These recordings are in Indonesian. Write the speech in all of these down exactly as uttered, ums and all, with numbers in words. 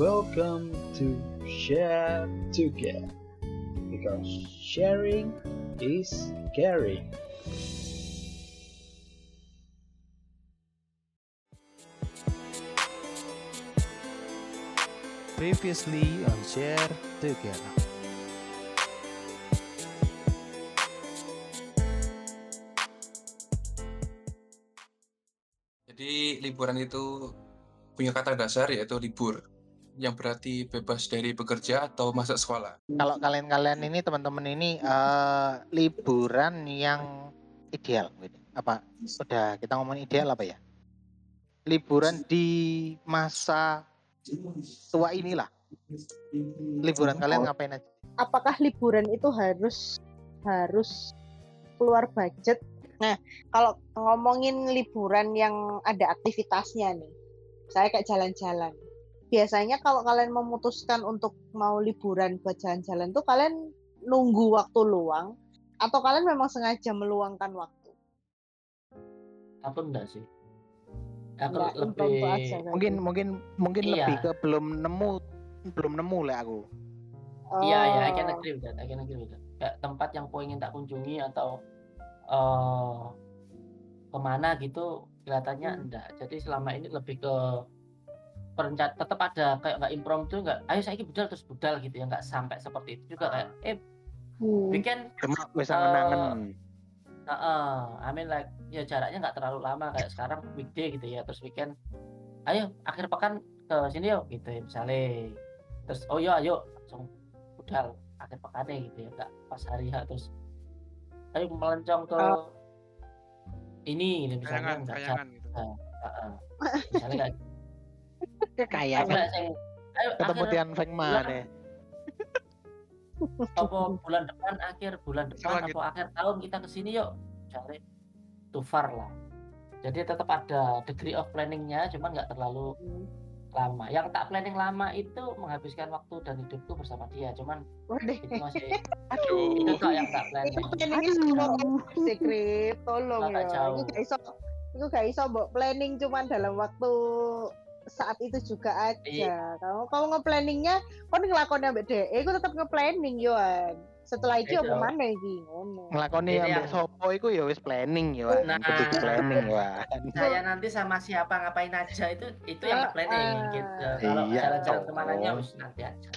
Welcome to Share to Care, because sharing is caring. Previously on Share to Care. Jadi liburan itu punya kata dasar yaitu libur, yang berarti bebas dari bekerja atau masuk sekolah. Kalau kalian-kalian ini, teman-teman ini uh, liburan yang ideal, apa? Udah kita ngomongin ideal apa ya? Liburan di masa tua inilah. Liburan kalian ngapain aja? Apakah liburan itu harus harus keluar budget? Nah, kalau ngomongin liburan yang ada aktivitasnya nih, saya kayak jalan-jalan. Biasanya kalau kalian memutuskan untuk mau liburan buat jalan-jalan tuh, kalian nunggu waktu luang atau kalian memang sengaja meluangkan waktu? Aku enggak sih. Aku enggak, lebih aja, mungkin mungkin mungkin iya. Lebih ke belum nemu belum nemu lah aku. Oh. Iya ya, I can agree with that. I can agree with that. Kayak tempat yang pengen tak kunjungi atau Uh, kemana gitu kelihatannya hmm. enggak. Jadi selama ini lebih ke perencanaan, tetap ada kayak nggak impromptu, nggak ayo saya ini budal terus budal gitu ya, nggak sampai seperti itu juga kayak eh hmm. weekend bisa menangan. Nah, uh, I mean like ya jaraknya nggak terlalu lama kayak sekarang weekday gitu ya, terus weekend ayo akhir pekan ke sini yuk gitu ya, misalnya terus oh yo ayo langsung budal akhir pekannya gitu ya, nggak pas hari H terus ayo melencong ke oh. ini, ini misalnya nggak cak, gitu. uh, uh, uh. misalnya nggak kekayaannya, ketemu Tian Feng mana? Atau bulan depan, akhir bulan depan atau akhir tahun kita kesini yuk, cari too far lah. Jadi tetap ada degree of planningnya, cuman nggak terlalu hmm. lama. Yang tak planning lama itu menghabiskan waktu dan hidupku bersama dia. Cuman Wade. itu masih aduh. itu kok yang tak planning. Itu planningnya sekret, tolong ya. Itu gak iso, itu gak iso mbok planning cuman dalam waktu saat itu juga aja. Iya. Kamu kamu nge-planningnya kon nglakoni ambek dhek. Iku tetep nge-planning yoan. Setelah iki opo maneh iki ngono. Nglakoni ambek sapa iku ya wis planning ya, nah, planning wae. Saya nanti sama siapa ngapain aja itu itu yang planning uh, gitu. Kalau iya, cara-cara temanannya wis nanti aja.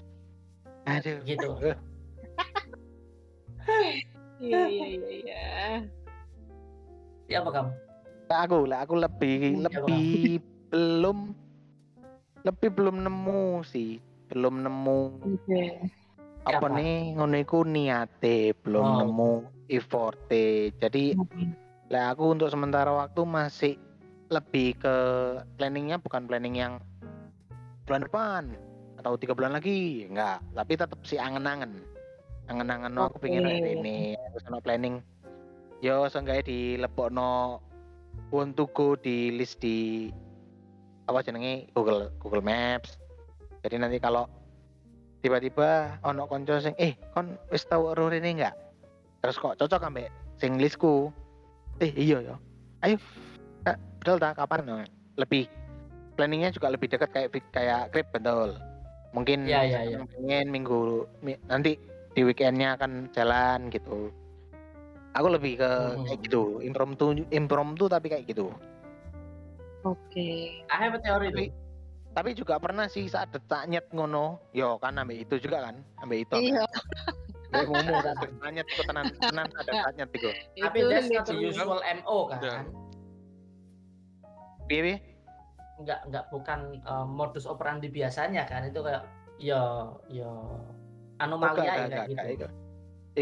Aduh gitu. Iya iya iya. Ya apa kamu? Lah aku, lah aku lebih hmm, lebih ya belum lebih belum nemu sih, belum nemu. Okay. Apa ya, nih ngono iku niate belum oh. nemu efforte. Jadi hmm. lah aku untuk sementara waktu masih lebih ke planningnya, bukan planning yang bulan depan atau tiga bulan lagi, enggak, tapi tetap si angen-angen. Angen-angen okay. aku pengen ini, aku sono planning. Yo senggae dilebokno want to go di list di apa jenenge Google Google Maps. Jadi nanti kalau tiba-tiba ono konco sing eh kon wis tau ero rene enggak? Terus kok cocok ambek sing listku. Eh iya ya. Ayo. Tak bedol ta kapan? Lebih planningnya juga lebih dekat kayak kayak krip bedol. Mungkin ya, ya, ya. Pengen minggu nanti di weekendnya akan jalan gitu. Aku lebih ke hmm. kayak gitu, impromptu impromptu tapi kayak gitu. Oke, okay. I have a theory tapi, tapi juga pernah sih saat detak nyet ngono, yo kan ambek itu juga kan, ambek itu. Iya. Ambek ngomong saat detak nyet itu tenan tenan ada detak nyet itu. Tapi that's not the usual M O kan. Piye? Enggak enggak bukan uh, modus operandi biasanya kan, itu kayak yo yo anomali aja kayak gitu. Gak, gak.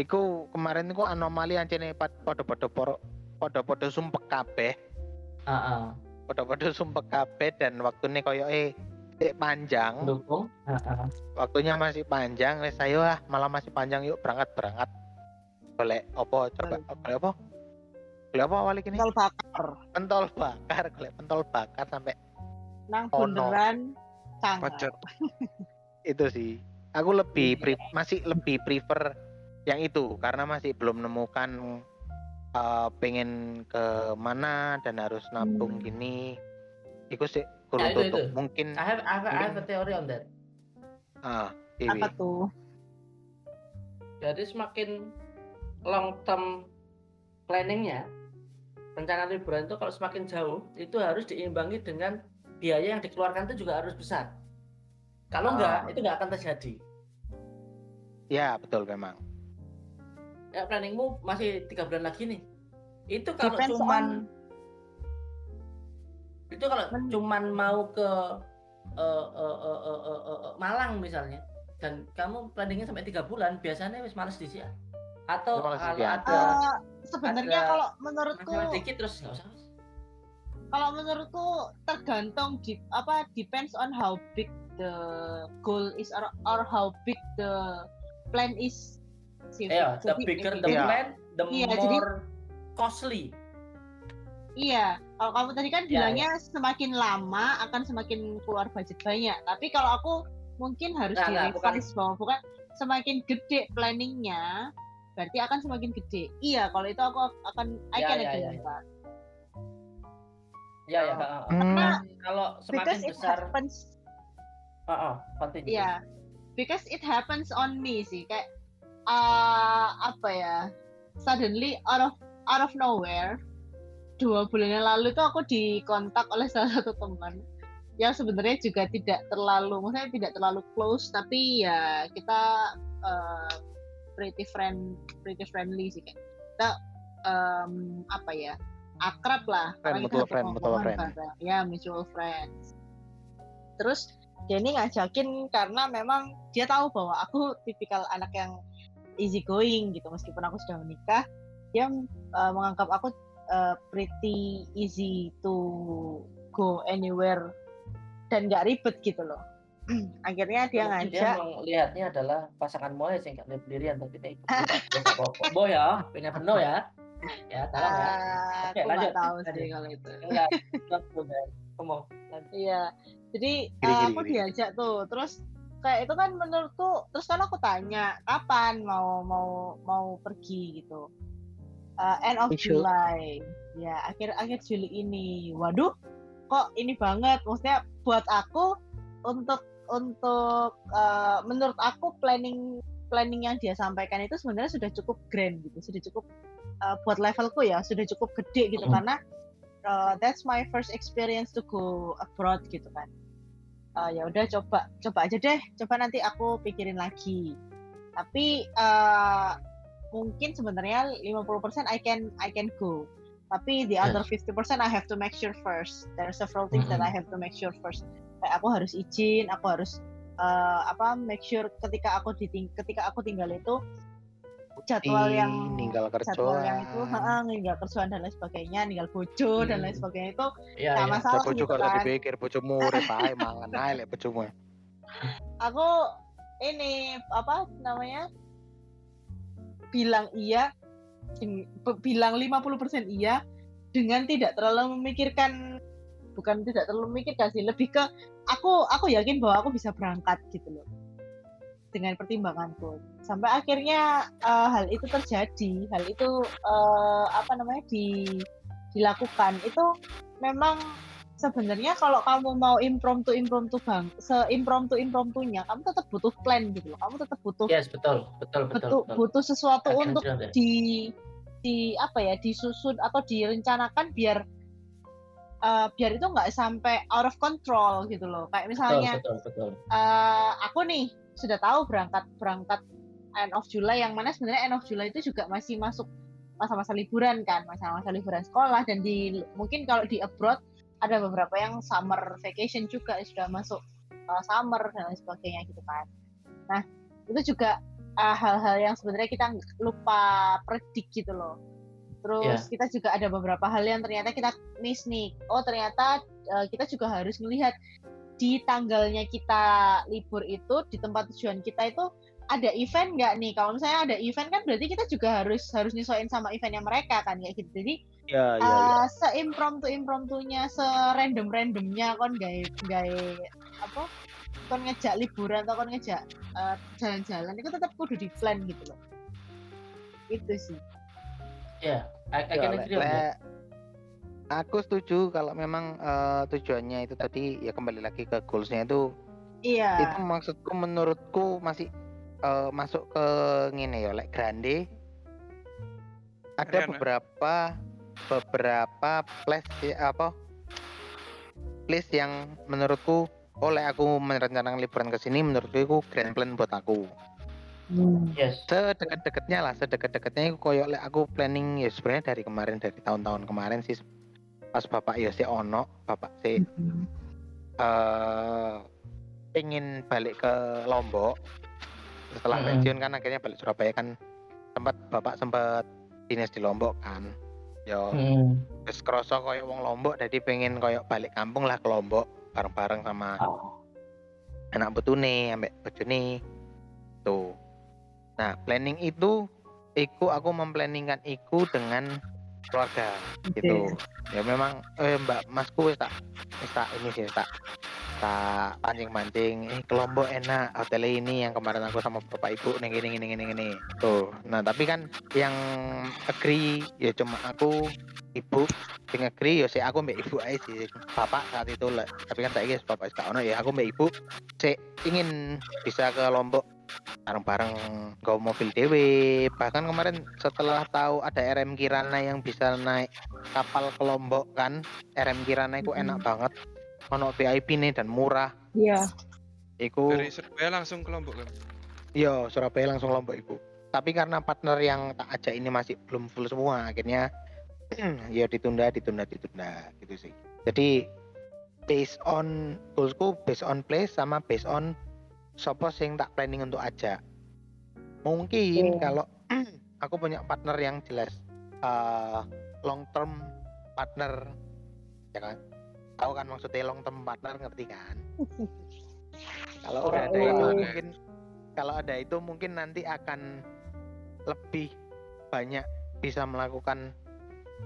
Iku kemarin iku anomali ancene padha-padha padha-padha sumpek kabeh. Heeh. Padha-padha sumpek kabeh dan waktune koyoke sik panjang. Dukung. Heeh. Waktunya masih panjang, wis ayo ah, malah masih panjang yuk berangkat-berangkat. Golek apa coba golek apa? Golek apa awal iki? Pentol bakar. Pentol bakar, golek pentol bakar sampai nang bunderan sangat. Itu sih. Aku lebih pri, masih lebih prefer yang itu karena masih belum menemukan uh, pengen ke mana dan harus nabung hmm. gini. Iku sih kurung ya, itu, tutup itu. Mungkin I have, I have, I have a theory on that. Ah, ini. Apa tuh? Jadi semakin long term planningnya, rencana liburan itu kalau semakin jauh itu harus diimbangi dengan biaya yang dikeluarkan itu juga harus besar. Kalau enggak, ah. itu enggak akan terjadi. Ya, betul memang. Ya, planningmu masih tiga bulan lagi nih. Itu kalau Depends cuman on... itu kalau cuman mau ke uh, uh, uh, uh, uh, uh, Malang misalnya dan kamu planningnya sampai tiga bulan, biasanya wis males di sini. Atau kalau ada uh, sebenarnya kalau menurutku dikit terus enggak usah. Kalau menurutku tergantung di, apa depends on how big the goal is or, or how big the plan is. Yeah, the bigger the yeah. plan, the yeah, more jadi, costly. Iya, kalau kamu tadi kan yeah, bilangnya yeah. semakin lama akan semakin keluar budget banyak. Tapi kalau aku mungkin harus nah, direvise nah, bahwa bukan semakin gede planningnya, berarti akan semakin gede. Iya, kalau itu aku akan yeah, I can yeah, agree. Yeah. Ya ya. Karena kalau semakin besar. Ah, penting. Iya, because it happens on me sih, kayak uh, apa ya? Suddenly out of out of nowhere, dua bulan yang lalu tuh aku dikontak oleh salah satu teman yang sebenarnya juga tidak terlalu, maksudnya tidak terlalu close, tapi ya kita uh, pretty friend, pretty friendly sih kayak. Kita um, apa ya? Akrab lah, friend, mutual friend, mutual friend. Kan? Ya, mutual friends. Terus dia ini ngajakin karena memang dia tahu bahwa aku tipikal anak yang easy going gitu, meskipun aku sudah menikah, dia uh, menganggap aku uh, pretty easy to go anywhere dan nggak ribet gitu loh. Akhirnya dia ngajak. Dia melihatnya adalah pasanganmu aja sih, nggak berdirian tapi dia ikut. Bo ya, punya penuh ya. Ya, tahu uh, ya. Oke, aku nggak tahu sih kalau itu. Enggak, enggak. Ngomong. Iya. Jadi gini, uh, aku gini. diajak tuh, terus kayak itu kan menurutku, terus kan aku tanya kapan mau mau mau pergi gitu, uh, end of It's July, true. Ya akhir akhir Juli ini. Waduh, kok ini banget, maksudnya buat aku untuk untuk uh, menurut aku planning planning yang dia sampaikan itu sebenarnya sudah cukup grand gitu, sudah cukup uh, buat levelku ya, sudah cukup gede gitu mm. karena uh, that's my first experience to go abroad gitu kan. Uh, ya udah coba coba aja deh, coba nanti aku pikirin lagi. Tapi uh, mungkin sebenarnya fifty percent I can I can go. Tapi the other fifty percent I have to make sure first. There are several things that I have to make sure first. Kayak aku harus izin, aku harus uh, apa make sure ketika aku diting- ketika aku tinggal itu jadwal Ih, yang ninggal kerja, jadwal yang itu, heeh, ninggal kerjaan dan lain sebagainya, ninggal bojo hmm. dan lain sebagainya itu enggak ya, masalah gitu kan. Bojo kalau dipikir bojomu urip ae mangan ae lek bojomu. Aku ini apa namanya? Bilang iya, deng, bilang lima puluh persen iya dengan tidak terlalu memikirkan, bukan tidak terlalu memikirkan sih, lebih ke aku aku yakin bahwa aku bisa berangkat gitu loh. Dengan pertimbanganku sampai akhirnya uh, hal itu terjadi, hal itu uh, apa namanya di, dilakukan itu memang sebenarnya kalau kamu mau impromptu impromptu bang seimpromptu impromptunya kamu tetap butuh plan gitu loh, kamu tetap butuh yes betul betul betul butuh, betul. butuh sesuatu akan untuk jalan, ya. di di apa ya disusun atau direncanakan biar Uh, biar itu nggak sampai out of control gitu loh. Kayak misalnya betul, betul, betul. Uh, aku nih sudah tahu berangkat berangkat end of July, yang mana sebenarnya end of July itu juga masih masuk masa-masa liburan kan, masa-masa liburan sekolah, dan di mungkin kalau di abroad ada beberapa yang summer vacation juga sudah masuk uh, summer dan lain sebagainya gitu kan. Nah itu juga uh, hal-hal yang sebenarnya kita lupa predik gitu loh. Terus yeah. kita juga ada beberapa hal yang ternyata kita miss nih. Oh ternyata uh, kita juga harus melihat di tanggalnya kita libur itu, di tempat tujuan kita itu ada event nggak nih? Kalau misalnya ada event kan berarti kita juga harus harus nyesuaiin sama eventnya mereka kan, kayak gitu. Jadi yeah, yeah, uh, yeah. seimpromptu-impromptunya, serandom-randomnya kan nggak nggak apa? Kan ngejak liburan atau kan ngejak uh, jalan-jalan itu tetap kudu di plan gitu loh. Itu sih. Ya, yeah, I, I can agree. Aku setuju kalau memang uh, tujuannya itu tadi ya kembali lagi ke goalsnya itu. Iya. Itu maksudku menurutku masih uh, masuk ke ngene ya, like grande. Ada Rian, beberapa beberapa place ya, apa? Place yang menurutku oleh aku merencanakan liburan ke sini, menurutku itu grand plan buat aku. Hmm. Yes. Sedekat-dekatnya lah, sedekat-dekatnya koyo lek aku planning ya sebenarnya dari kemarin, dari tahun-tahun kemarin sih pas bapak ya si ono, bapak si mm-hmm. uh, ingin balik ke Lombok setelah mm-hmm. pensiun kan, akhirnya balik Surabaya kan, tempat bapak sempat dinas di Lombok kan. Yo mm-hmm. wis kroso koyo wong Lombok, jadi pengen koyo balik kampung lah ke Lombok bareng-bareng sama oh. anak butune ambek bojone tuh. Nah, planning itu iku aku memplanningkan iku dengan keluarga gitu. Okay. Ya memang eh Mbak Masku wis tak wis tak ini sih tak tak pancing-pancing eh ke Lombok enak, hotel ini yang kemarin aku sama Bapak Ibu ning ngene ngene ngene ngene. Tuh. Nah, tapi kan yang agree ya cuma aku, Ibu. Sing agree ya sik aku mbek Ibu ae sih. Bapak saat itu lek, tapi kan saiki Bapak wis gak ono ya aku mbek Ibu sik ingin bisa ke Lombok bareng-bareng go mobil dewe. Bahkan kemarin setelah tahu ada R M Kirana yang bisa naik kapal ke Lombok kan, R M Kirana itu enak banget, ono V I P nih dan murah. Iya. Iku dari Surabaya langsung ke Lombok kan? Iya, Surabaya langsung ke Lombok Ibu. Tapi karena partner yang tak ajak ini masih belum full semua, akhirnya ya ditunda, ditunda, ditunda gitu sih. Jadi based on goalsku, based on place sama based on sopo sing tak planning untuk aja. Mungkin yeah. kalau aku punya partner yang jelas uh, long term partner, ya kan? Tahu kan maksudnya long term partner, ngerti kan? Kalau udah ada itu mungkin, kalau ada itu mungkin nanti akan lebih banyak bisa melakukan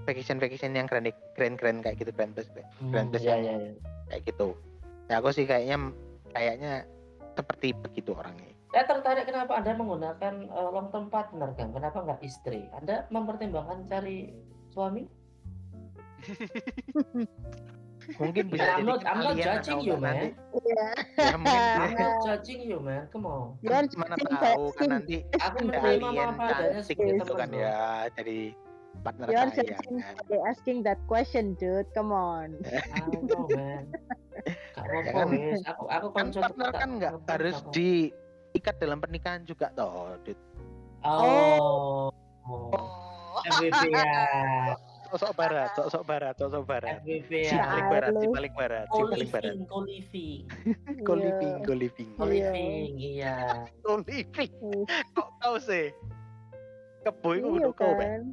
vacation-vacation yang grand, grand-grand kayak gitu, grand plus, grand plus hmm, yang yeah, yeah, yeah. kayak gitu. Ya aku sih kayaknya kayaknya seperti begitu orangnya. Saya tertarik kenapa Anda menggunakan uh, long term partner, Kang? Kenapa nggak istri? Anda mempertimbangkan cari suami? Mungkin bisa. I'm not, I'm not judging you, man. Yeah. Ya, mungkin I'm not judging you, man. Come on. Kan mana tahu kan nanti aku menerima apa adanya gitu kan ya, jadi partner saya. You're judging by asking that question, dude. Come on. I know, man. Ya kan, aku, aku kan partner kan nggak harus diikat dalam pernikahan juga toh, Dit. Oh, F B B ya. Sosok barat, sosok barat, sosok barat. F B B ya. Paling barat, paling barat, paling barat. Co-living, co-living, co-living, co-living, iya. Co-living. Kok tahu sih? Keboy udah kau ben.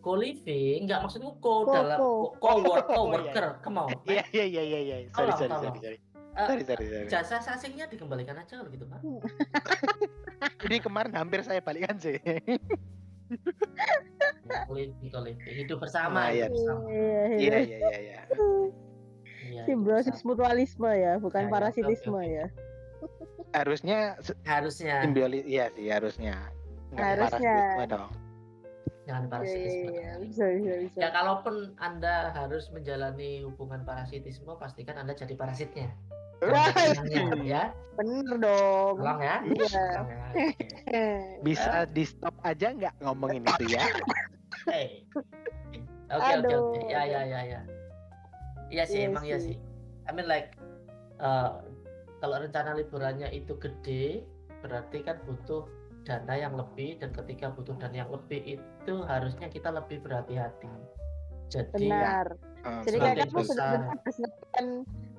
Co-living, nggak maksudku co dalam co-worker, come on. Iya iya iya iya, sorry sorry sorry sorry sorry sorry. Jasa sasingnya dikembalikan aja kalau gitu kan. Ini kemarin hampir saya balikan sih. Co-living, co-living, hidup bersama ya. Iya iya iya iya. Simbiosis mutualisme ya, bukan parasitisme ya. Harusnya harusnya simbiosis, iya sih harusnya. Harusnya dong. Jangan parasitisme. Yeah, bisa, bisa, bisa. Ya kalaupun Anda harus menjalani hubungan parasitisme, pastikan Anda jadi parasitnya. Right. Ya. Bener dong. Tolong ya. Yeah. Okay. Bisa di stop aja nggak ngomongin itu ya? Oke oke oke. Ya ya ya ya. Iya sih, yeah, emang iya sih. I mean like uh, kalau rencana liburannya itu gede, berarti kan butuh dana yang lebih, dan ketika butuh dana yang lebih itu harusnya kita lebih berhati-hati. Jadi benar. Uh, jadi kayak kamu sudah kan,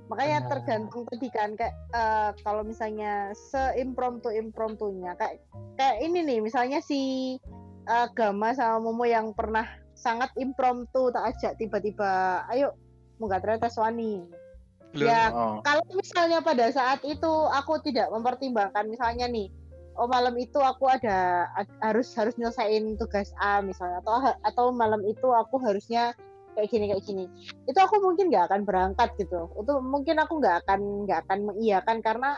makanya benar. Tergantung tadi kan kayak uh, kalau misalnya seimpromptu impromptunya kayak kayak ini nih, misalnya si uh, Gama sama Momo yang pernah sangat impromptu tak ajak tiba-tiba, ayo munggah ternyata Swani. Belum, ya oh. Kalau misalnya pada saat itu aku tidak mempertimbangkan misalnya nih, oh malam itu aku ada harus harus nyelesain tugas A misalnya, atau atau malam itu aku harusnya kayak gini kayak gini, itu aku mungkin nggak akan berangkat gitu. Itu mungkin aku nggak akan nggak akan mengiyakan karena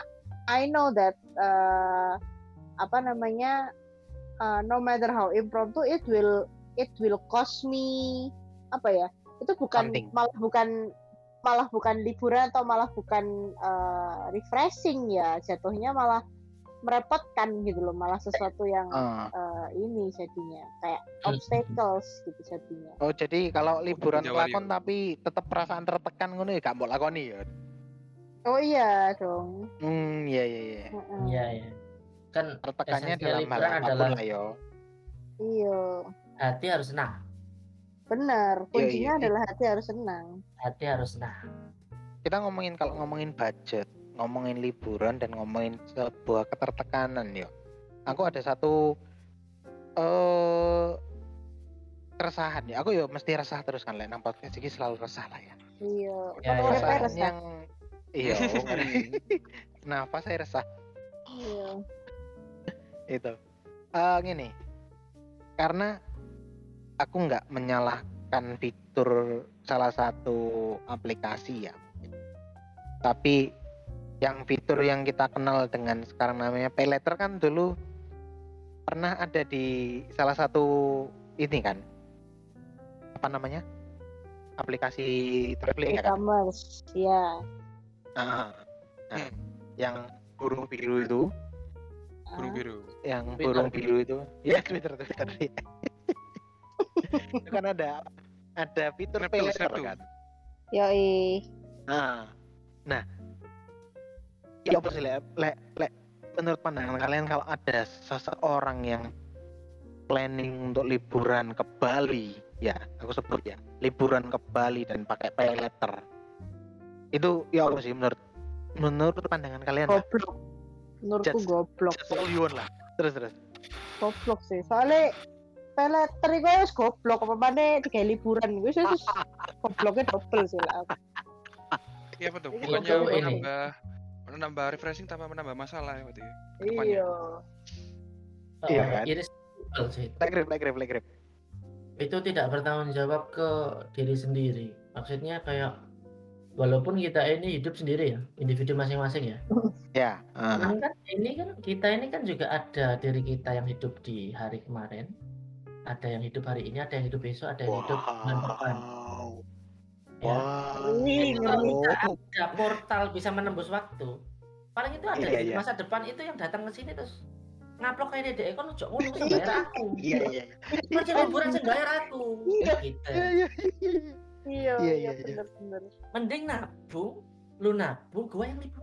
I know that uh, apa namanya uh, no matter how impromptu it will it will cost me apa ya itu bukan Something. malah bukan malah bukan liburan atau malah bukan uh, refreshing ya, jatuhnya malah merepotkan gitu loh, malah sesuatu yang uh. Uh, ini jadinya kayak obstacles gitu jadinya. Oh, jadi kalau liburan kelakon tapi tetap perasaan tertekan ngono ya gak mbok lakoni ya. Oh iya dong. Hmm, iya iya iya. Uh-uh. Iya iya. Kan tertekannya dalam hal adalah yo. Iya. Hati harus senang. Benar, kuncinya iya, iya. adalah hati harus senang. Hati harus senang. Kita ngomongin kalau ngomongin budget, ngomongin liburan dan ngomongin sebuah ketertekanan yo. Aku ada satu uh, keresahan ya. Aku yo mesti resah terus kan lek nang podcast iki selalu resah lah ya. Iya. Keresahan ya, ya, yang iya. Nah, pas saya resah. Iya. Itu. Uh, gini. Karena aku enggak menyalahkan fitur salah satu aplikasi ya. Tapi yang fitur yang kita kenal dengan sekarang namanya PayLater kan dulu pernah ada di salah satu ini kan, apa namanya, aplikasi traveling e-commerce kan? Ya. Nah, nah, yang burung biru itu, burung biru, yang Twitter. burung biru itu, ya Twitter Twitter ya. Itu kan ada ada fitur PayLater kan? Yoi. Nah, nah. Ya apa sih, le, le, le, menurut pandangan kalian kalau ada seseorang yang planning untuk liburan ke Bali, ya aku sebut ya, liburan ke Bali dan pakai PayLater, itu ya apa sih menurut menurut pandangan kalian? Goblok. Lah. Menurutku just, goblok. Just lah. Terus terus. Goblok sih, soalnya PayLater itu harus goblok, apa mana tiga liburan, itu harus gobloknya double sih lah. Iya betul. Bukannya menambah menambah refreshing tanpa menambah masalah ya, berarti. Iya. Iya kan? Legrip, legrip, legrip. Itu tidak bertanggung jawab ke diri sendiri. Maksudnya kayak walaupun kita ini hidup sendiri ya, individu masing-masing ya. Iya. uh. Nah, kan ini kan kita ini kan juga ada diri kita yang hidup di hari kemarin, ada yang hidup hari ini, ada yang hidup besok, ada yang wow. hidup bulan depan. Wow. Ya, kalau kita ada portal bisa menembus waktu, paling itu ada iya, di masa iya. depan itu yang datang ke sini terus ngaplok kayak dede, kan ujung ujung sembayar aku, macam liburan sembayar aku, gitu. Iya, iya, benar-benar. Mending nabung, lu nabung, gue yang libur.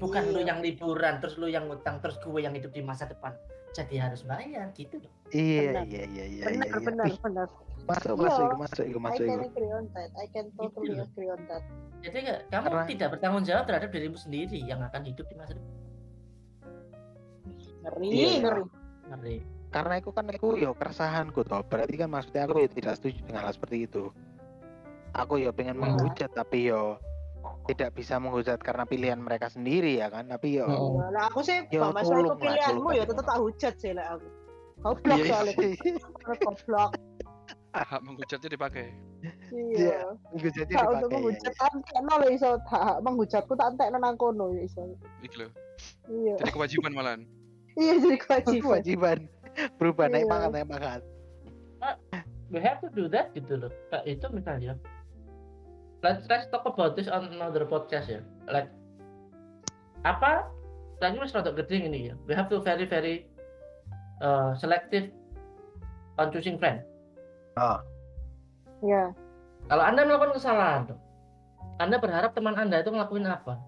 Bukan iya. lu yang liburan, terus lu yang ngutang, terus gue yang hidup di masa depan. Jadi harus bayar gitu dong. Iya, benar. iya, iya, iya. Benar, iya, iya. benar, benar. Masuk, masuk, masuk, masuk. I can agree on that. I can totally gitu. agree on that. Jadi enggak, kamu Karena... tidak bertanggung jawab terhadap dirimu sendiri yang akan hidup di masa depan. Ngeri, yeah. ngeri, ngeri. Karena aku kan aku yo keresahanku toh. Berarti kan maksudnya aku yo tidak setuju dengan hal seperti itu. Aku yo pengen nah. menghujat tapi yo tidak bisa menghujat karena pilihan mereka sendiri ya kan. Tapi yo. Nah, nah aku sih masalah itu pilihanmu yo tetap tak hujat sih lah aku. Goblok soalnya. Goblok. Ah, menghujatnya dipakai. Iya. Menghujatnya dipakai. Kalau menghujat antekno lho iso tak. Menghujatku tak antekno nang kono yo iso. Iki lho. Iya. Jadi kewajiban malahan. Iya, jadi kewajiban. Kewajiban. Berubah naik pangkat, naik pangkat. We have to do that gitu loh. Nah, itu misalnya. Let's, let's talk about this on another podcast ya. Like apa? Tadi mas rotok geding ini ya. We have to very very uh, selective on choosing friend. Ah. Ya. Kalau Anda melakukan kesalahan, Anda berharap teman Anda itu ngelakuin apa?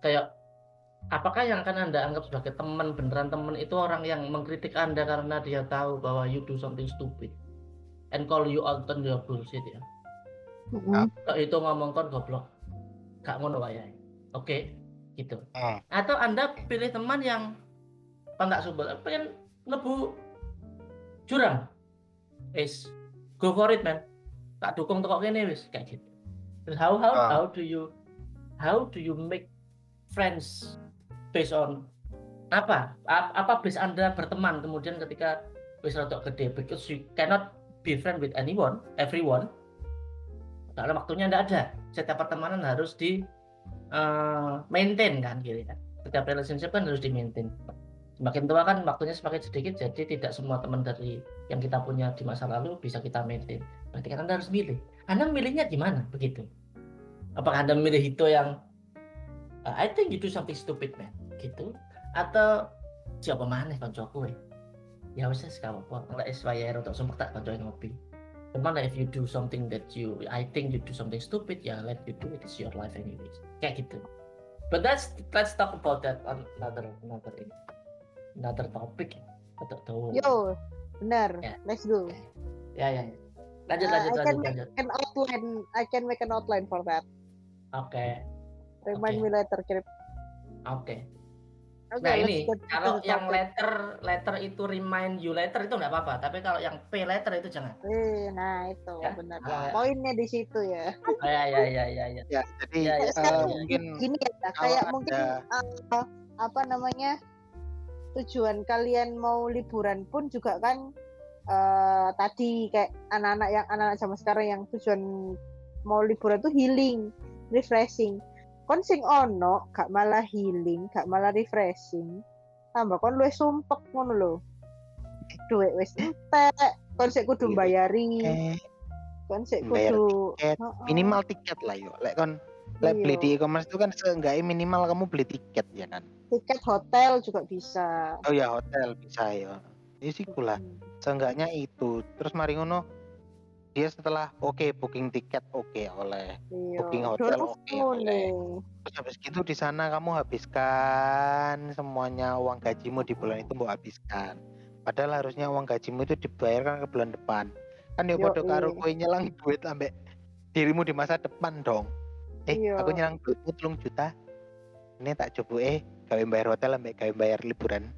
Kayak apakah yang akan Anda anggap sebagai teman, beneran teman itu orang yang mengkritik Anda karena dia tahu bahwa you do something stupid and call you out on your bullshit ya. Mm-hmm. Kalau itu ngomong kon goblok, gak ngono wayahe. Oke, okay, gitu. Mm. Atau Anda pilih teman yang pandak sumber, pengen lebu jurang. Is go for it man. Tak dukung tekok kene wis kayak gitu. Terus how how uh. how do you how do you make friends based on apa? A- apa base Anda berteman kemudian ketika wis rotok gede because you cannot be friend with anyone, everyone. Karena waktunya tidak ada. Setiap pertemanan harus di uh, maintain kan, gitu ya. Setiap relationship kan harus di maintain. Semakin tua kan waktunya semakin sedikit, jadi tidak semua teman dari yang kita punya di masa lalu bisa kita maintain. Berarti kan Anda harus milih. Anda milihnya gimana? Begitu. Apakah Anda milih itu yang uh, I think itu something stupid man, gitu? Atau siapa maneh kanca kowe? Ya wis sekawapo, ora es wayah untuk sumpek tak kanca ngopi. Cuman if you do something that you I think you do something stupid, ya let you do it, it's your life anyways. Kayak gitu. But that's let's talk about that on another another ini. Another topic. Atau tahu. Yo, benar. Yeah. Let's go. Ya ya. Lanjut uh, lanjut I lanjut. lanjut. An outline. I can make an outline for that. Oke. Okay. Remind okay. me later, Krip. Oke. Okay. Okay, nah ini kalau yang letter letter itu remind you later itu nggak apa-apa, tapi kalau yang pay later itu jangan. Eh, nah itu ya? benar. Ah, ya. Poinnya di situ ya. Ah, ya ya ya ya ya. Ya jadi ya, ya. Uh, mungkin gini ya, kayak mungkin uh, apa namanya tujuan kalian mau liburan pun juga kan uh, tadi kayak anak-anak yang anak-anak zaman sekarang yang tujuan mau liburan tuh healing, refreshing. Kon sing ono gak malah healing, gak malah refreshing. Tambah kon luwih sumpek ngono lho. Duit wis entek, kon sik kudu mbayari. Eh, kon sik kudu tiket. Oh, minimal tiket lah yo. Lek kon lek beli di e-commerce itu kan seenggaknya minimal kamu beli tiket ya kan. Tiket hotel juga bisa. Oh ya hotel bisa ya. Iki kula. Hmm. Seenggaknya itu. Terus mari ngono dia setelah oke okay, booking tiket oke okay, oleh Iyo. booking hotel oke okay, oleh terus habis gitu di sana kamu habiskan semuanya uang gajimu di bulan itu mau habiskan padahal harusnya uang gajimu itu dibayarkan ke bulan depan kan ya bodoh karo kowe nyelang duit ambek dirimu di masa depan dong. Eh Iyo. Aku nyelang duitmu telung juta ini tak coba eh gawe bayar hotel ambek gawe bayar liburan.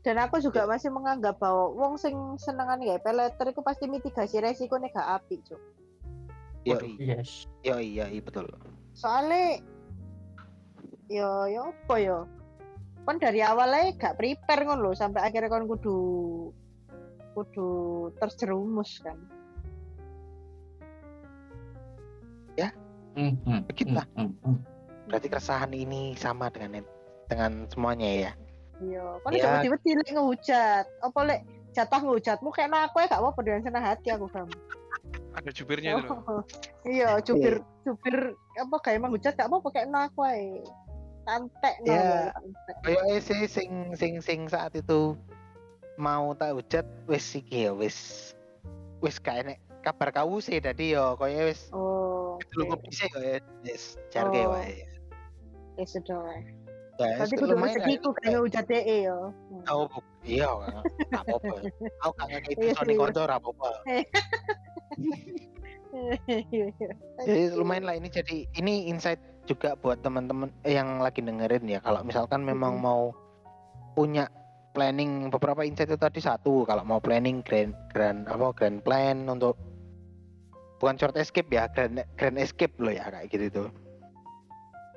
Dan aku juga masih menganggap bahwa wong sing senengane gawe peleter iku pasti mitigasi resiko nek gak apik, Cuk. Yo iya. Yo iya, betul. Soale yo yo apa yo? Kon dari awal ae gak prepare ngono lho sampai akhirnya kon kudu kudu terjerumus kan. Ya? Heeh. Mm-hmm. Begitu lah. Mm-hmm. Berarti keresahan ini sama dengan dengan semuanya ya. Iya, kan cuma tiba-tiba lek ngehujat. Apa lek jatah ngehujatmu kena aku ya gak apa-apa dengan senang hati aku kamu. Ada jubirnya itu. Oh, iya, jubir yeah. jubir apa kayak emang ngehujat gak apa-apa kena aku ae. Santek no. Ya. Kayak sing sing sing sing saat itu mau tak hujat wis iki ya wis wis gak enek kabar kawuse tadi ya koyo wis. Oh. Luwih dhisik ya wis jarke wae. Wis sedhoe. Tadi kudu segitu kayak hujat dee yo. Oh, iya, enggak apa-apa. Aku kangen itu Sony Cordo ora apa-apa. Jadi lumayan lah ini jadi ini insight juga buat teman-teman yang lagi dengerin ya. Kalau misalkan memang hmm. mau punya planning beberapa insight itu tadi satu, kalau mau planning grand grand apa grand plan untuk bukan short escape ya, grand grand escape loh ya kayak gitu itu.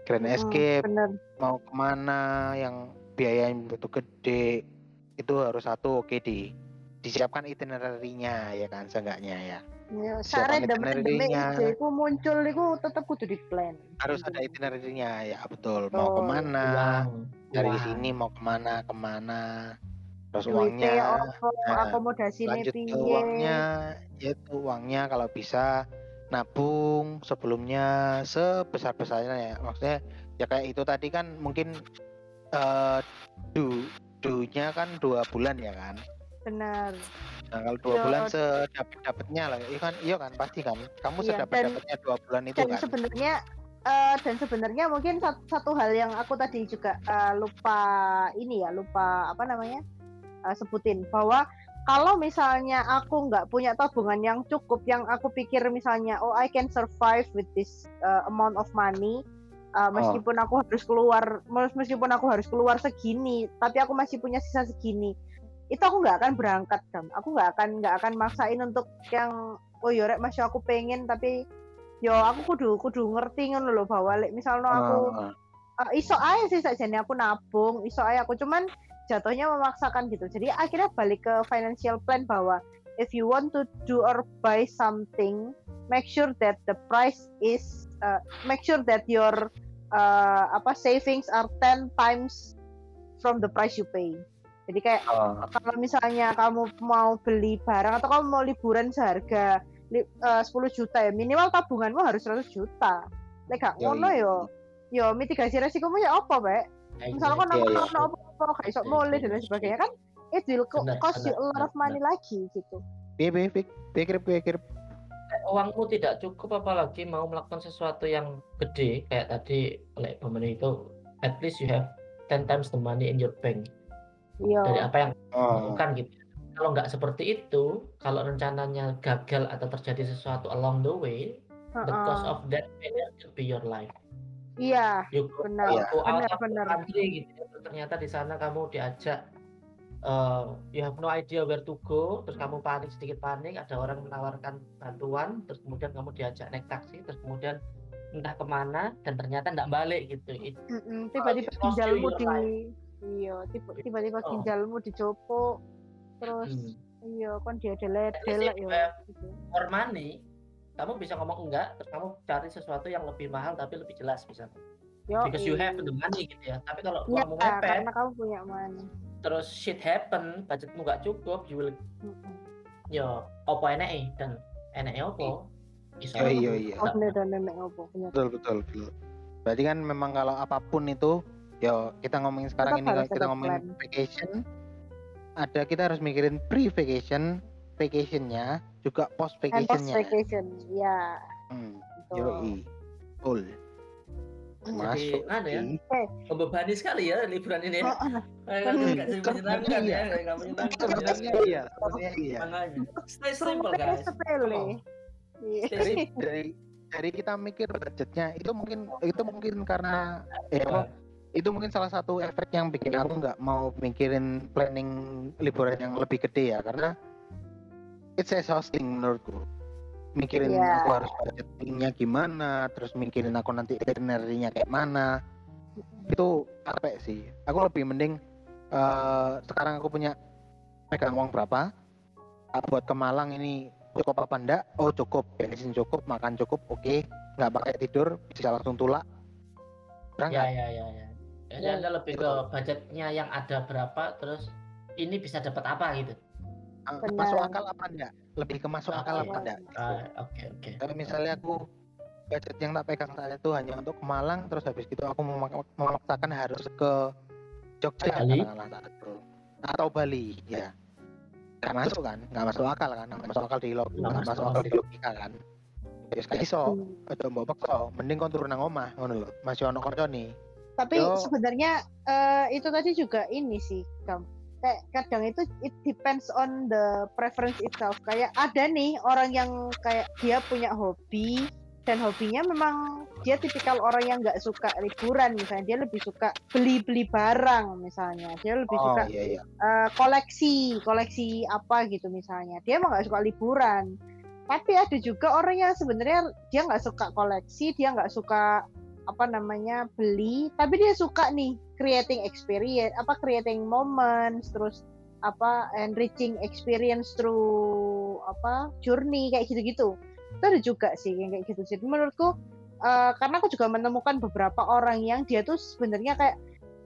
Grand escape hmm, mau kemana yang biayanya butuh gede itu harus satu oke okay, di disiapkan itinerary-nya ya kan seenggaknya ya. Ya sare demi-demi itu muncul itu tetap kudu di plan. Harus ada itinerary-nya ya betul. Betul. Mau kemana wow. dari wow. sini mau kemana kemana terus uangnya nah, akomodasi lanjut ke uangnya yaitu uangnya kalau bisa nabung sebelumnya sebesar-besarnya ya maksudnya ya kayak itu tadi kan mungkin uh, du dunya kan dua bulan ya kan benar nah kalau dua Yo. bulan sedapat-dapatnya lah iya kan iya kan pasti kan kamu ya, sedapat-dapatnya dua bulan itu dan kan sebenarnya uh, dan sebenarnya mungkin satu, satu hal yang aku tadi juga uh, lupa ini ya lupa apa namanya uh, sebutin bahwa kalau misalnya aku nggak punya tabungan yang cukup, yang aku pikir misalnya, oh I can survive with this uh, amount of money, uh, meskipun oh. aku harus keluar, meskipun aku harus keluar segini, tapi aku masih punya sisa segini, itu aku nggak akan berangkat kan, aku nggak akan nggak akan maksain untuk yang, oh yorek masih aku pengen, tapi yo aku kudu kudu ngerti ngono lho bahwa, misalnya aku oh. uh, iso aja sih sajane aku nabung, iso aja aku cuman jatuhnya memaksakan gitu. Jadi akhirnya balik ke financial plan bahwa if you want to do or buy something, make sure that the price is uh, make sure that your uh, apa savings are ten times from the price you pay. Jadi kayak uh. kalau misalnya kamu mau beli barang atau kamu mau liburan seharga sepuluh juta ya, minimal tabunganmu harus seratus juta. Lek gak ngono yo. Yo mitigasi resikomu ya apa, Pak? Misalnya kan nang-nang apa-apa gak iso mulih dan sebagainya kan it will cost you a lot of money lagi gitu. Piye piye piye piye uangmu tidak cukup apalagi mau melakukan sesuatu yang gede kayak tadi oleh pemenang itu, at least you have ten times the money in your bank. Yo. Dari apa yang bukan oh. gitu. Kalau nggak seperti itu, kalau rencananya gagal atau terjadi sesuatu along the way, uh-uh. the cost of that failure could be your life. Iya. You go, benar. You go out benar, of country, gitu. Ternyata di sana kamu diajak, uh, you have no idea where to go, terus kamu panik sedikit panik, ada orang menawarkan bantuan, terus kemudian kamu diajak naik taksi, terus kemudian entah kemana dan ternyata nggak balik gitu. It, tiba-tiba ginjalmu di, iya, tiba-tiba ginjalmu dicopot. Terus, hmm. iya kan dia delek-delek ya. For money, kamu bisa ngomong enggak, terus kamu cari sesuatu yang lebih mahal tapi lebih jelas misalnya. Yo, because iya. you have the money gitu ya. Tapi kalau ya, kamu ngepet, karena kamu punya money. Terus shit happen, budgetmu enggak cukup, you will, mm-hmm. yo, opo eneke dan eneke opo. Iya iya iya. Opo dan eneke opo. Betul betul betul. Berarti kan memang kalau apapun itu, yo kita ngomongin sekarang kita ini kalau kita ngomongin vacation. Ada kita harus mikirin pre-vacation, vacation-nya, juga post-vacation-nya. And post-vacation, ya. Hmm, yoi, cool. Masuk. Jadi, ya, hey. membebani sekali ya liburan ini. Oh, oh. Kamu nggak menyenangkan ya, nggak menyenangkan. Iya, iya. Stay simple guys. Dari dari kita mikir budgetnya, itu mungkin itu mungkin karena ya. Itu mungkin salah satu efek yang bikin aku nggak mau mikirin planning liburan yang lebih gede ya, karena it's exhausting menurutku. Mikirin yeah. aku harus budgetingnya gimana, terus mikirin aku nanti itinerary-nya kayak mana, itu capek sih. Aku lebih mending uh, sekarang aku punya megang uang berapa, buat ke Malang ini cukup apa enggak? Oh cukup, bensin cukup, makan cukup, oke, okay. Nggak pakai tidur, bisa langsung tulak. Ya, ya ya ya. Ya, Anda lebih ke budgetnya yang ada berapa, terus ini bisa dapat apa gitu. Benar. Masuk akal apa enggak? Lebih ke masuk okay. akal apa enggak? Oke oke. Kalau misalnya aku budget yang tak pegang saat itu hanya untuk ke Malang, terus habis itu aku memak- memaksakan harus ke Jogja Bali. Atau Bali, ya. Enggak masuk kan? Enggak masuk akal kan? Enggak masuk akal di logika, enggak masuk akal di logika kan. Wis gak iso, aja mbok paksa, mending kon turun nang omah ngono lho. Masih ono koncone. Tapi yo. Sebenarnya uh, itu tadi juga ini sih, Kam. Kayak kadang itu it depends on the preference itself. Kayak ada nih orang yang kayak dia punya hobi dan hobinya memang dia tipikal orang yang enggak suka liburan misalnya, dia lebih suka beli-beli barang misalnya. Dia lebih oh, suka iya, iya. Uh, koleksi, koleksi apa gitu misalnya. Dia emang enggak suka liburan. Tapi ada juga orang yang sebenarnya dia nggak suka koleksi, dia nggak suka apa namanya beli, tapi dia suka nih creating experience, apa creating moments, terus apa enriching experience through apa journey kayak gitu-gitu. Itu ada juga sih yang kayak gitu. Jadi menurutku uh, karena aku juga menemukan beberapa orang yang dia tuh sebenarnya kayak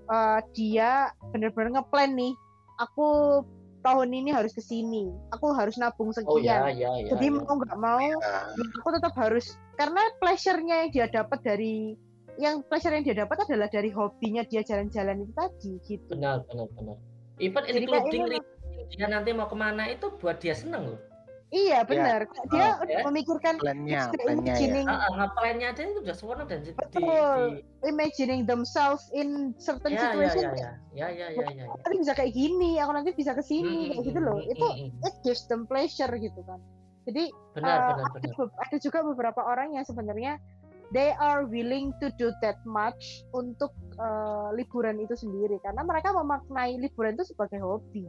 uh, dia benar-benar ngeplan nih, aku tahun ini harus kesini, aku harus nabung sekian. Oh, ya, ya, ya, Jadi ya. mau nggak mau, aku tetap harus karena pleasure-nya yang dia dapat dari, yang pleasure yang dia dapat adalah dari hobinya dia jalan-jalan itu tadi gitu. Benar, benar, benar. Even jadi including ini, dia nanti mau kemana itu buat dia seneng loh. Iya benar, ya. Dia oh, ya. memikirkan plannya, plannya ya. Ah, plannya dia itu sudah sempurna dan betul. Di, di... imagining themselves in certain ya, situation. Ya ya ya ya ya. Nanti ya, ya. bisa kayak gini, aku nanti bisa kesini hmm, kayak gitu loh. Hmm, itu hmm. it gives them pleasure gitu kan. Jadi benar, uh, benar, ada, benar. ada juga beberapa orang yang sebenarnya they are willing to do that much untuk uh, liburan itu sendiri karena mereka memaknai liburan itu sebagai hobi.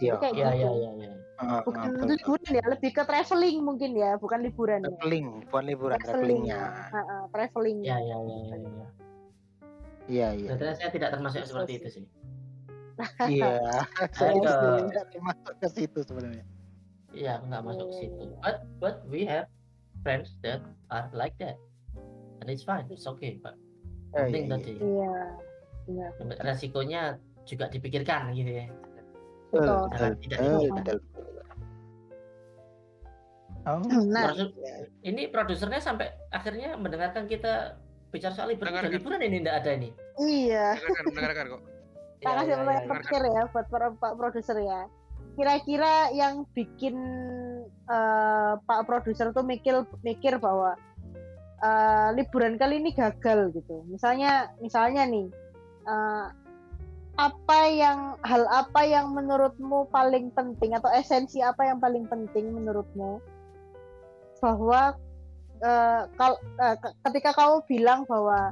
Iya, iya, iya, iya. Bukan uh, itu liburan ya, lebih ke traveling mungkin ya, bukan liburan. Traveling, bukan liburan, travelingnya. Traveling. Uh, uh, traveling. Iya, iya, iya, iya. Iya, iya. Sebenarnya saya tidak termasuk Terus. seperti itu sih. Iya. Saya tidak termasuk ke situ sebenarnya. Iya, aku nggak masuk ke situ. But, but we have friends that are like that, and it's fine, it's okay. But, I think that. Iya. Resikonya juga dipikirkan gitu ya. Betul. Karena betul. Tidak betul. Betul. Oh. Nah, ini produsernya sampai akhirnya mendengarkan kita bicara soal liburan. Dan liburan ini tidak ada ini. Iya. Mendengarkan kok. Kita kasih produser ya, buat Pak Produser ya. Kira-kira yang bikin uh, Pak Produser tuh mikir mikir bahwa uh, liburan kali ini gagal gitu. Misalnya, misalnya nih. Uh, apa yang hal apa yang menurutmu paling penting atau esensi apa yang paling penting menurutmu bahwa uh, kal, uh, ketika kamu bilang bahwa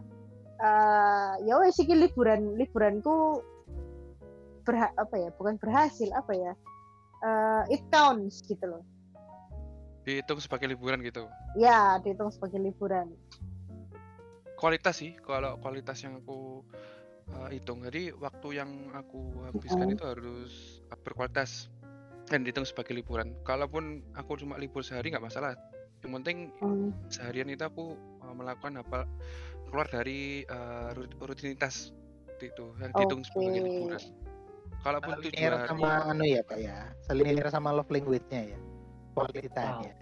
uh, ya wes iki liburan liburanku berha- apa ya bukan berhasil apa ya uh, it counts gitu loh, dihitung sebagai liburan gitu ya, dihitung sebagai liburan. Kualitas sih, kalau kualitas yang aku Uh, hitung, jadi waktu yang aku habiskan mm. itu harus berkualitas dan dihitung sebagai liburan. Kalaupun aku cuma libur sehari nggak masalah, yang penting mm. seharian itu aku uh, melakukan apa, keluar dari uh, rutinitas itu yang dihitung okay. sebagai liburan. Kalaupun itu juga sama anu ya Pak ya, selera sama love language-nya ya, kualitasnya.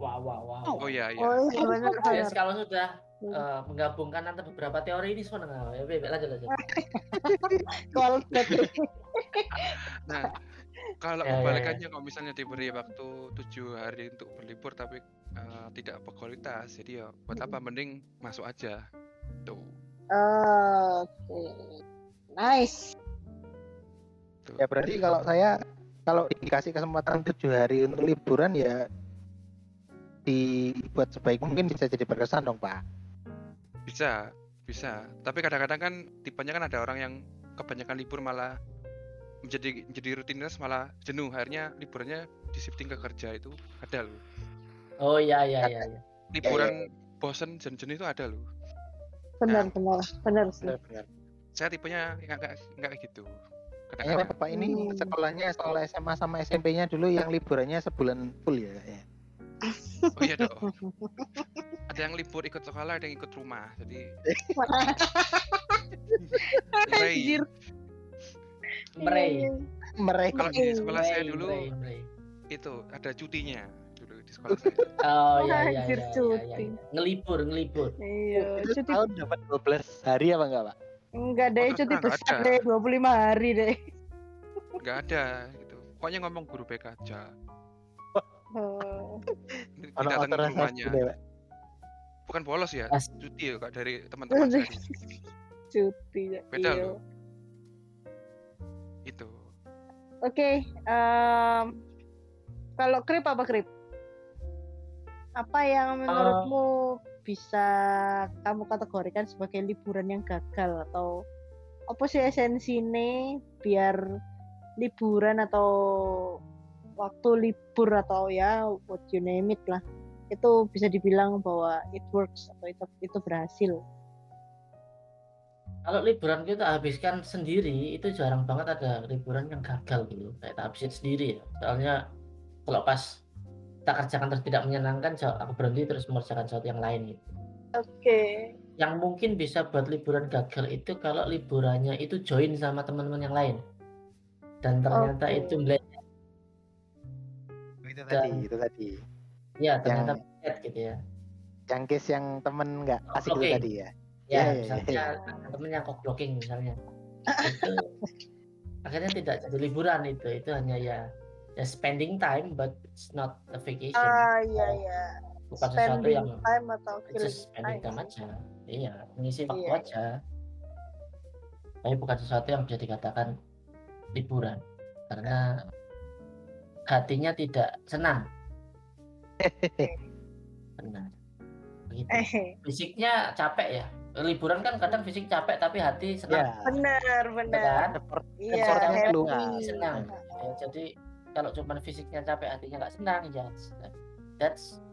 Wow wow wow. wow. Oh iya iya. Oh, ya, kalau sudah Uh, menggabungkan antara beberapa teori ini semua nggak? Ya, bebek lanjut aja. Nah, kalau ya, kebalikannya ya, ya. Kalau misalnya diberi waktu tujuh hari untuk berlibur tapi uh, tidak berkualitas, jadi ya buat apa? Mending masuk aja tuh. Oh, okay. Nice. Tuh. Ya berarti kalau saya kalau dikasih kesempatan tujuh hari untuk liburan ya dibuat sebaik mungkin bisa jadi berkesan dong Pak. Bisa, bisa. Tapi kadang-kadang kan tipenya kan ada orang yang kebanyakan libur malah menjadi jadi rutinitas malah jenuh, akhirnya liburannya di-shifting ke kerja, itu ada loh. Oh iya iya iya. Ya. Liburan ya, ya. Bosen dan jenuh itu ada loh. Benar benar benar sih. Benar. Saya tipenya enggak enggak gitu. Kadang-kadang Bapak ini hmm. sekolahnya sekolah S M A sama S M P-nya dulu yang liburannya sebulan full ya ya. Oh iya dong. Ada yang libur ikut sekolah, ada yang ikut rumah. Jadi Merei Merei Merei Kalau di sekolah Merei. saya dulu Merei. Merei. Itu ada cutinya dulu di sekolah saya. Oh iya iya iya, iya, iya. Ngelibur Ngelibur iya, cuti. Tahun dapat dua belas hari apa enggak Pak? Enggak deh, oh, cuti besar deh, dua puluh lima hari deh. Enggak ada gitu. Pokoknya ngomong guru B K aja. Oh. Tidak datang rumahnya. Bukan bolos ya, As- cuti ya Kak dari teman-teman saya. Cuti ya. Beda iyo. Loh. Itu. Oke, okay, um, kalau Krip apa Krip? Apa yang menurutmu uh, bisa kamu kategorikan sebagai liburan yang gagal atau apa sih esensinya biar liburan atau waktu libur atau ya what you name it lah, itu bisa dibilang bahwa it works atau itu, itu berhasil? Kalau liburan kita habiskan sendiri itu jarang banget ada liburan yang gagal gitu, kayak tak habisin sendiri ya. Soalnya kalau pas kita kerjakan terus tidak menyenangkan, aku berhenti terus mengerjakan sesuatu yang lain gitu. Oke. Okay. Yang mungkin bisa buat liburan gagal itu kalau liburannya itu join sama teman-teman yang lain dan ternyata okay. itu belajar. Itu tadi, dan, itu tadi. Iya, ternyata paket gitu ya. Jangkis yang temen nggak asik itu tadi ya. Ya, yeah, misalnya yeah, yeah. temen yang cockblocking misalnya. Itu, akhirnya tidak jadi liburan itu, itu hanya ya, ya spending time but it's not a vacation. Ah iya iya. Bukan spending sesuatu yang time atau just spending time aja. Iya, mengisi waktu yeah. aja. Tapi bukan sesuatu yang bisa dikatakan liburan karena hatinya tidak senang. Benar. Begitu. Fisiknya capek ya. Liburan kan kadang fisik capek tapi hati senang. Ya. Benar, benar. Iya, happy, senang. Ya, jadi kalau cuma fisiknya capek, hatinya enggak senang ya. That's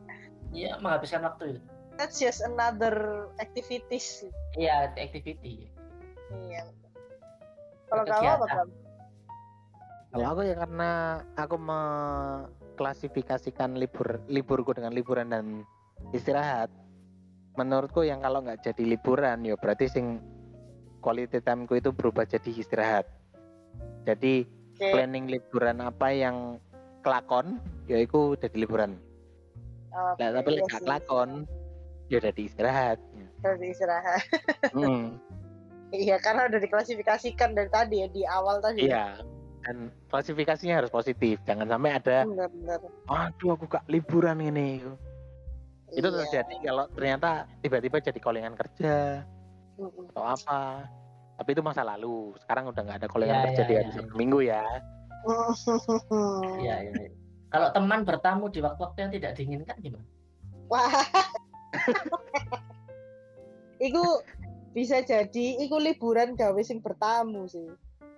ya menghabiskan waktu itu. That's just another activities. Iya, activity. Iya. Kalau kamu apa? Kalau aku ya karena aku mengklasifikasikan libur liburku dengan liburan dan istirahat. Menurutku yang kalau nggak jadi liburan, ya berarti sing quality time-ku itu berubah jadi istirahat. Jadi okay. planning liburan apa yang kelakon, ya itu udah di liburan. Okay, nah, tapi iya gak kelakon, ya udah di istirahat. Udah di istirahat. Hmm. Iya, karena udah diklasifikasikan dari tadi ya, di awal tadi. Iya, dan klasifikasinya harus positif. Jangan sampai ada, bener-bener, aduh aku gak liburan ini. Itu iya. terjadi kalau ternyata tiba-tiba jadi callingan kerja, mm-mm, atau apa. Tapi itu masa lalu. Sekarang udah nggak ada kolega kerja di hari Sabtu Minggu ya. Iya, iya. Kalau teman bertamu di waktu-waktu yang tidak diinginkan gimana? Wah. Iku bisa jadi iku liburan gawe sing bertamu sih.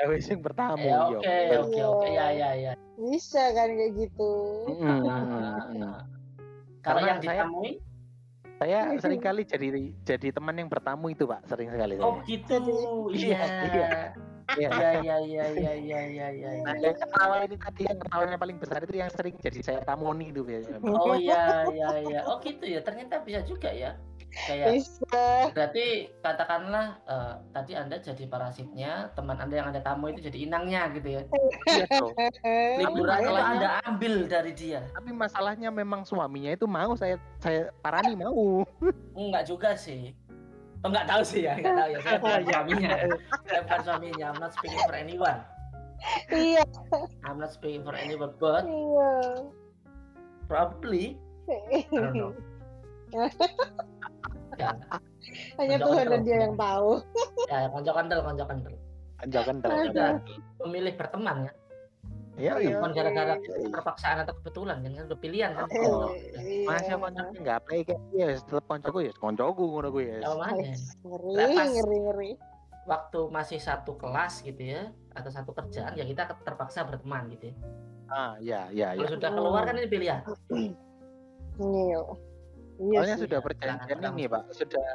Gawe sing bertamu. Oke, oke, oke. Ya, ya, ya. Bisa kan kayak gitu. Kalau yang ditemui saya seringkali jadi jadi teman yang bertamu itu, Pak, sering sekali. Oh saya. Gitu, iya. Iya, iya, iya, iya, iya, iya, iya. Nah, yang ketawa ini tadi, yang ketawanya paling besar itu yang sering jadi saya tamoni itu biasanya. Oh iya, iya, iya. Oh gitu ya, ternyata bisa juga ya. Kayak, bisa. Berarti katakanlah uh, tadi Anda jadi parasitnya, teman Anda yang Anda tamu itu jadi inangnya gitu ya. Iya tuh. Liburan kalau Anda ambil dari dia. Tapi masalahnya memang suaminya itu mau saya saya parani mau. Enggak juga sih. Oh, enggak tahu sih ya, enggak tahu ya. Saya bukan suaminya. Saya bukan suaminya. I'm not speaking for anyone. Iya. I'm not speaking for anyone, but iya. Probably. I don't know. Ya. Hanya Tuhan dan dia yang tahu. Ya, konco kendel, konco kendel. Konco kendel. Memilih berteman ya. Iya, iya. Bukan gara-gara terpaksaan atau kebetulan, kan udah pilihan kan. Masih koncoku enggak play kayak ya, tetep koncoku ya, koncoku ngono ku ya. Ngeri-ngeri. Waktu masih satu kelas gitu ya, atau satu kerjaan ya kita terpaksa berteman gitu ya. Ah, iya, iya, iya. Kalau sudah keluar kan ini pilihan. Iya. Soalnya yes, sudah iya, perjanjian tangan, ini, Pak. Sudah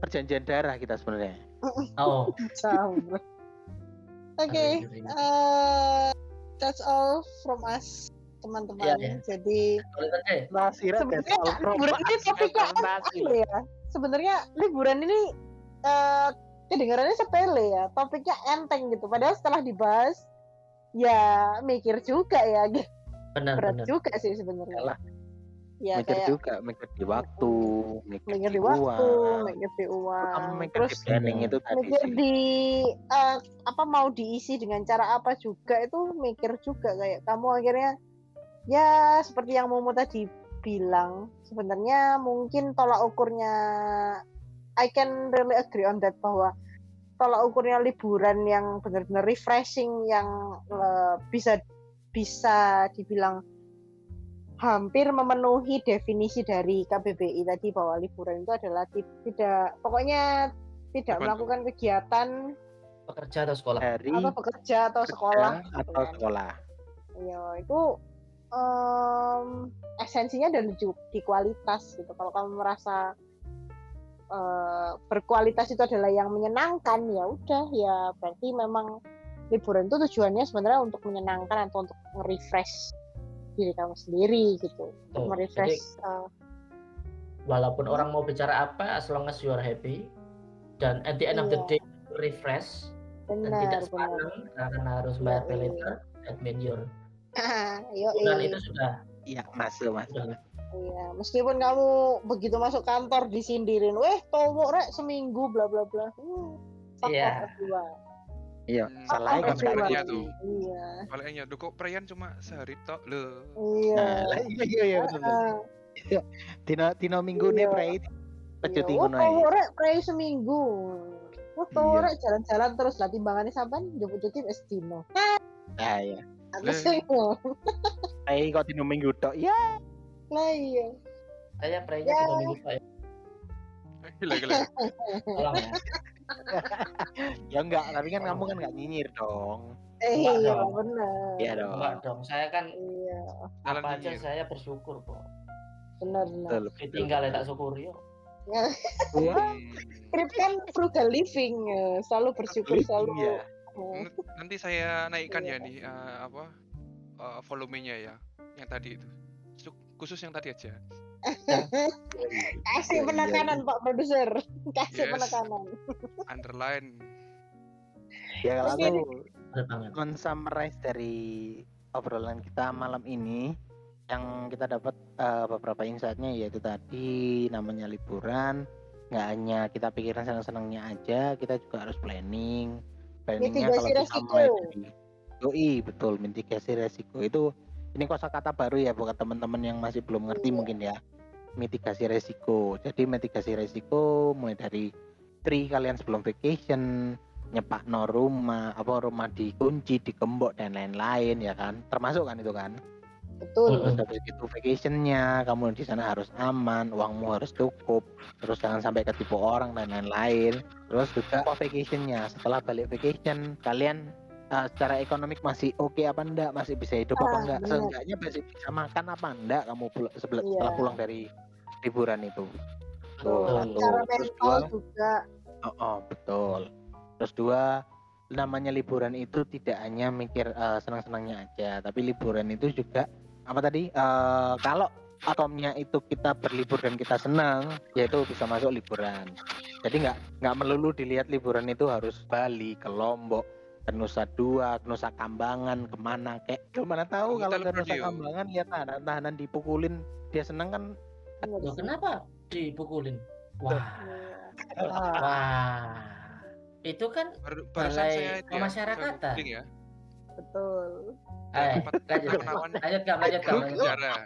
perjanjian darah kita sebenarnya. Oh. Oke. Okay. Uh, that's all from us, teman-teman. Yeah, yeah. Jadi sebenarnya liburan ini topiknya apa ya? Sebenarnya liburan ini uh, kedengarannya sepele ya, topiknya enteng gitu. Padahal setelah dibahas, ya mikir juga ya. Benar, berat benar. Juga sih sebenarnya. Ya, mikir kayak, juga, mikir di waktu, mikir, mikir di, di waktu, uang, mikir di uang, mikir terus di planning itu tadi mikir sih. Di uh, apa mau diisi dengan cara apa juga itu mikir juga kayak kamu akhirnya ya seperti yang Momo tadi bilang sebenarnya mungkin tolak ukurnya I can really agree on that bahwa tolak ukurnya liburan yang benar-benar refreshing yang uh, bisa bisa dibilang hampir memenuhi definisi dari K B B I tadi bahwa liburan itu adalah tidak pokoknya tidak Teman melakukan itu. Kegiatan pekerja atau sekolah hari atau pekerja atau sekolah atau kan. Sekolah ya itu um, esensinya dari di kualitas gitu kalau kamu merasa uh, berkualitas itu adalah yang menyenangkan ya udah ya berarti memang liburan itu tujuannya sebenarnya untuk menyenangkan atau untuk nge-refresh diri kamu sendiri gitu, untuk oh, merefresh. Uh, walaupun orang mau bicara apa, as long as you are happy dan at the end iya. of the day refresh benar, dan tidak sepanang karena harus bayar PayLater, that means your bulan itu sudah. Iya masuk masuk. Iya meskipun kamu begitu masuk kantor disindirin, weh tolong rek seminggu bla bla bla. Iya. Uh, Iya, salah kan sebenarnya tuh. Iya. Palingnya duh kok preyan cuma sehari tok lho. Iya. Lah iya iya iya betul. Iya. Dino dino minggune prei pecuti ngono ae. Oh, ora prei seminggu. Wes ora jalan-jalan terus lah timbangane sampean yo pecuti wis dino. Ah iya. Aku sing kok. Prei kok dino minggu tok. Ya. Lah iya. Saya preinya dino minggu tok. Gila-gila. Tolong ya. Ya enggak, tapi kan kamu kan enggak nyinyir dong. Eh Mbak iya dong. Benar. Iya dong. Mbak dong. Saya kan iya. Apa aja saya bersyukur kok. Benar benar. Ditinggal ya tak syukuri yo. Iya. Krip kan frugal living, selalu bersyukur selalu. Iya. Nanti saya naikkan ya nih uh, apa uh, volumenya ya yang tadi itu. Khusus yang tadi aja. Kasih penekanan Pak Produser, kasih yes. penekanan. Underline. Ya kalau aku akan summarize dari obrolan kita malam ini yang kita dapat uh, beberapa insight-nya, yaitu tadi namanya liburan nggak hanya kita pikiran senang-senangnya aja, kita juga harus planning. Planningnya mitigasi kalau kita mulai dari doi, betul, mitigasi resiko. Itu ini kosakata baru ya buat teman-teman yang masih belum ngerti, hmm. mungkin ya, mitigasi resiko. Jadi mitigasi resiko mulai dari tri kalian sebelum vacation, nyepak no rumah, apa rumah dikunci, digembok dan lain-lain ya kan, termasuk kan itu kan. Betul. Terus habis itu vacationnya kamu di sana harus aman, uangmu harus cukup, terus jangan sampai ketipu orang dan lain-lain. Terus juga vacationnya, setelah balik vacation kalian uh, secara ekonomi masih oke okay apa enggak, masih bisa hidup ah, apa enggak, bener. Seenggaknya masih bisa makan apa enggak kamu pul- sebel- yeah. setelah pulang dari liburan itu. Betul. Betul. Cara mental juga. Oh, oh betul. Terus dua, namanya liburan itu tidak hanya mikir uh, senang-senangnya aja, tapi liburan itu juga apa tadi, uh, kalau atomnya itu kita berlibur dan kita senang, yaitu bisa masuk liburan. Jadi nggak nggak melulu dilihat liburan itu harus Bali, ke Lombok, ke Nusa Dua, ke Nusa Kambangan, kemana kek. Gimana tahu kalau ke Nusa Kambangan lihat tahanan dipukulin, dia senang kan? Loh, kenapa dipukulin? Wah, wah, itu kan balai pemasyarakatan. Betul. Eh, lanjut, lanjut, gak, lanjut, gak, lanjut. Jangan,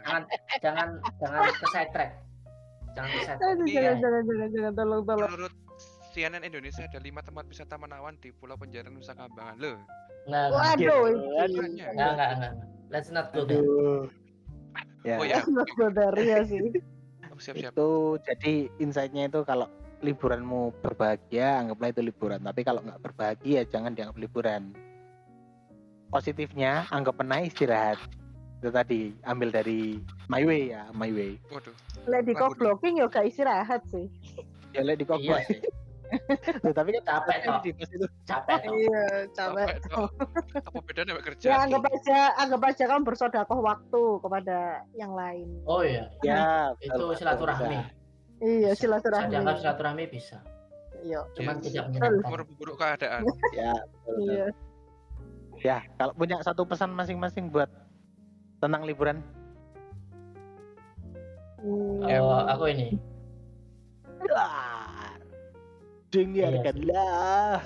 jangan, jangan ke side track. Jangan ke side track. Jangan, jangan, jangan, jangan, tolong, tolong. Menurut C N N Indonesia ada lima tempat wisata menawan di Pulau Penjara Nusa Kambangan, loh. Nah, waduh. Enggak, enggak, enggak. Let's not go there. Oh ya. Let's not go there ya sih. Siap-siap. Itu jadi insight-nya itu kalau liburanmu berbahagia, anggaplah itu liburan. Tapi kalau nggak berbahagia, jangan dianggap liburan. Positifnya, anggap pernah istirahat. Itu tadi, ambil dari my way ya, my way. Waduh. Lady cock blocking ya nggak istirahat sih. Ya lady cock blocking. Tapi kan capek toh. Capek toh. Iya, capek toh. Apa bedanya sama kerja? Ya anggap aja, anggap aja kamu bersedekah waktu kepada yang lain. Oh iya. Ya, itu silaturahmi. Iya, silaturahmi. Jangan silaturahmi bisa. Iya. Cuman tidak menyenangkan. Memperburuk keadaan. Ya. Iya. Ya, kalau punya satu pesan masing-masing buat tentang liburan. Hmm. Ayo, aku ini. Dengarkanlah.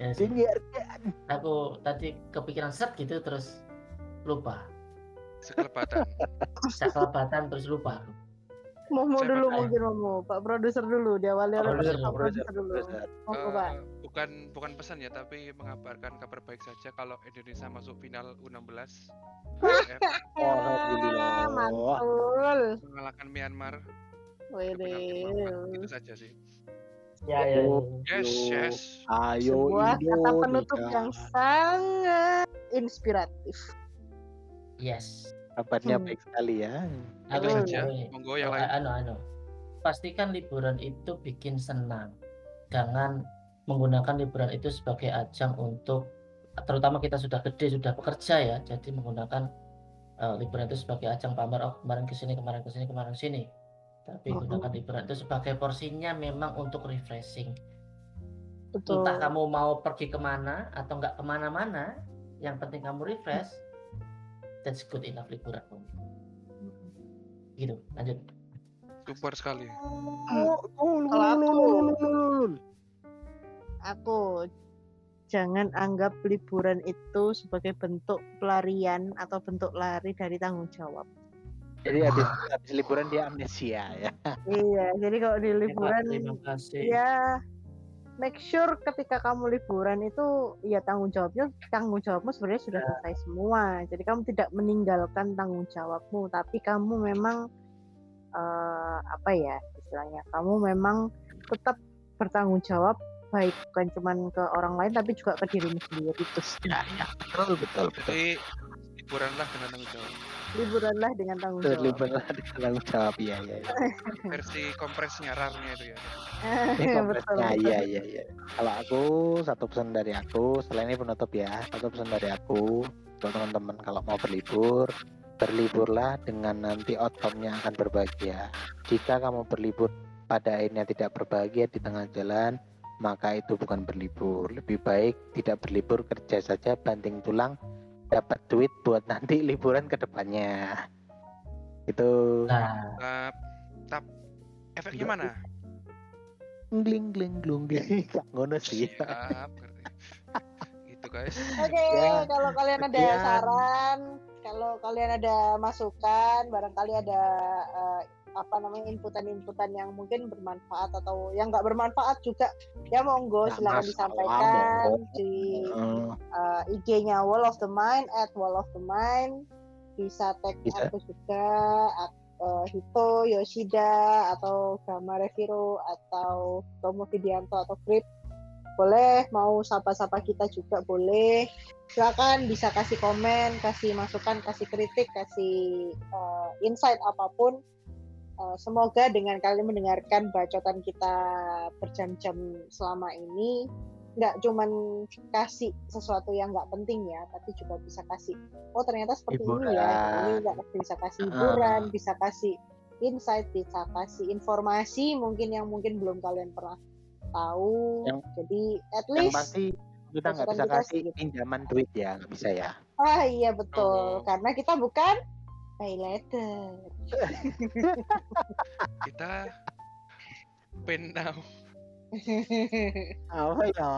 Yes. Dengarkan. Aku tadi kepikiran set gitu terus lupa. Sekelebatan. Sekelebatan terus lupa. Mau mau dulu saya. Mungkin mau Pak Produser dulu diawali oleh Pak Produser dulu. Oh, uh, bukan bukan pesan ya, tapi mengabarkan kabar baik saja kalau Indonesia masuk final U enam belas. Alhamdulillah. Mantul. Mengalahkan Myanmar. Wede. Itu saja sih. Ya ya. Yes yes. Ayo sebuah Indo, kata penutup Nika. Yang sangat inspiratif. Yes. Kabarnya hmm. baik sekali ya. Itu saja. Monggo yang lain. Ano ano. Pastikan liburan itu bikin senang. Jangan menggunakan liburan itu sebagai ajang untuk, terutama kita sudah gede, sudah bekerja ya. Jadi menggunakan uh, liburan itu sebagai ajang pamer, oh kemarin kesini, kemarin kesini, kemarin kesini. Tapi oh. gunakan liburan itu sebagai porsinya memang untuk refreshing. Betul. Entah kamu mau pergi kemana atau nggak kemana-mana, yang penting kamu refresh. That's good enough liburan. Gitu, lanjut. Super sekali. Aku jangan anggap liburan itu sebagai bentuk pelarian atau bentuk lari dari tanggung jawab. Jadi habis, habis liburan dia amnesia ya. Iya, jadi kalau di liburan ya make sure ketika kamu liburan itu ya tanggung jawabnya tanggung jawabmu sebenarnya sudah selesai semua. Jadi kamu tidak meninggalkan tanggung jawabmu, tapi kamu memang uh, apa ya istilahnya, kamu memang tetap bertanggung jawab, baik bukan cuma ke orang lain tapi juga ke dirimu sendiri itu. Ya, ya. Betul betul. Jadi liburanlah dengan tanggung jawab. Liburanlah dengan tanggung jawab. Liburanlah dengan tanggung jawab ya ya. ya. Versi kompresnya, rarnya itu ya. Ini kompresnya ya ya ya. Kalau aku satu pesan dari aku, selain ini penutup ya, satu pesan dari aku buat teman-teman kalau mau berlibur, berliburlah dengan nanti outcome-nya akan berbahagia. Jika kamu berlibur pada akhirnya tidak berbahagia di tengah jalan, maka itu bukan berlibur. Lebih baik tidak berlibur, kerja saja, banting tulang, dapat duit buat nanti liburan ke depannya. Itu nah. uh, tap efek gimana? Gling gling glung gling. Ngono sih. Siap, gitu guys. Oke, okay, ya. Kalau kalian ada ya. saran, kalau kalian ada masukan, barangkali ada uh, apa namanya inputan-inputan yang mungkin bermanfaat atau yang nggak bermanfaat juga, ya monggo nah, silakan disampaikan monggo. Di uh, I G-nya Wall of the Mind at Wall of the Mind, bisa tag aku juga at, uh, Hito Yoshida atau Gamareviro atau Tomo Vidianto atau Krip, boleh mau sapa-sapa kita juga boleh, silakan bisa kasih komen, kasih masukan, kasih kritik, kasih uh, insight apapun. Uh, semoga dengan kalian mendengarkan bacotan kita berjam-jam selama ini, nggak cuman kasih sesuatu yang nggak penting ya, tapi juga bisa kasih oh ternyata seperti hiburan. Ini ya, ini nggak bisa kasih hiburan, uh. bisa kasih insight, bisa kasih informasi mungkin yang mungkin belum kalian pernah tahu. Yang, jadi at least pasti kita nggak bisa kasih gitu. Pinjaman duit ya, nggak bisa ya. Ah iya betul, oh. Karena kita bukan PayLater. Kita pin now. Apa ya?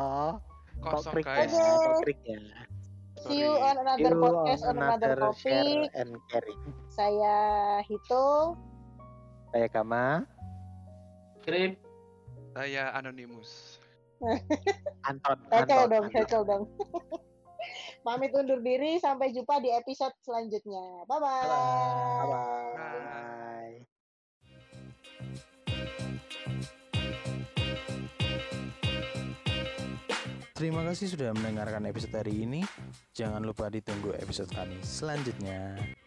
Kosong guys. Okay. See you on another you podcast on another, another topic. Saya Hito. Saya Kama. Krim. Saya Anonymous. Anton. Anton. dong, Anton. dong. Pamit undur diri, sampai jumpa di episode selanjutnya. Bye bye. Bye bye. Terima kasih sudah mendengarkan episode hari ini. Jangan lupa ditunggu episode kami selanjutnya.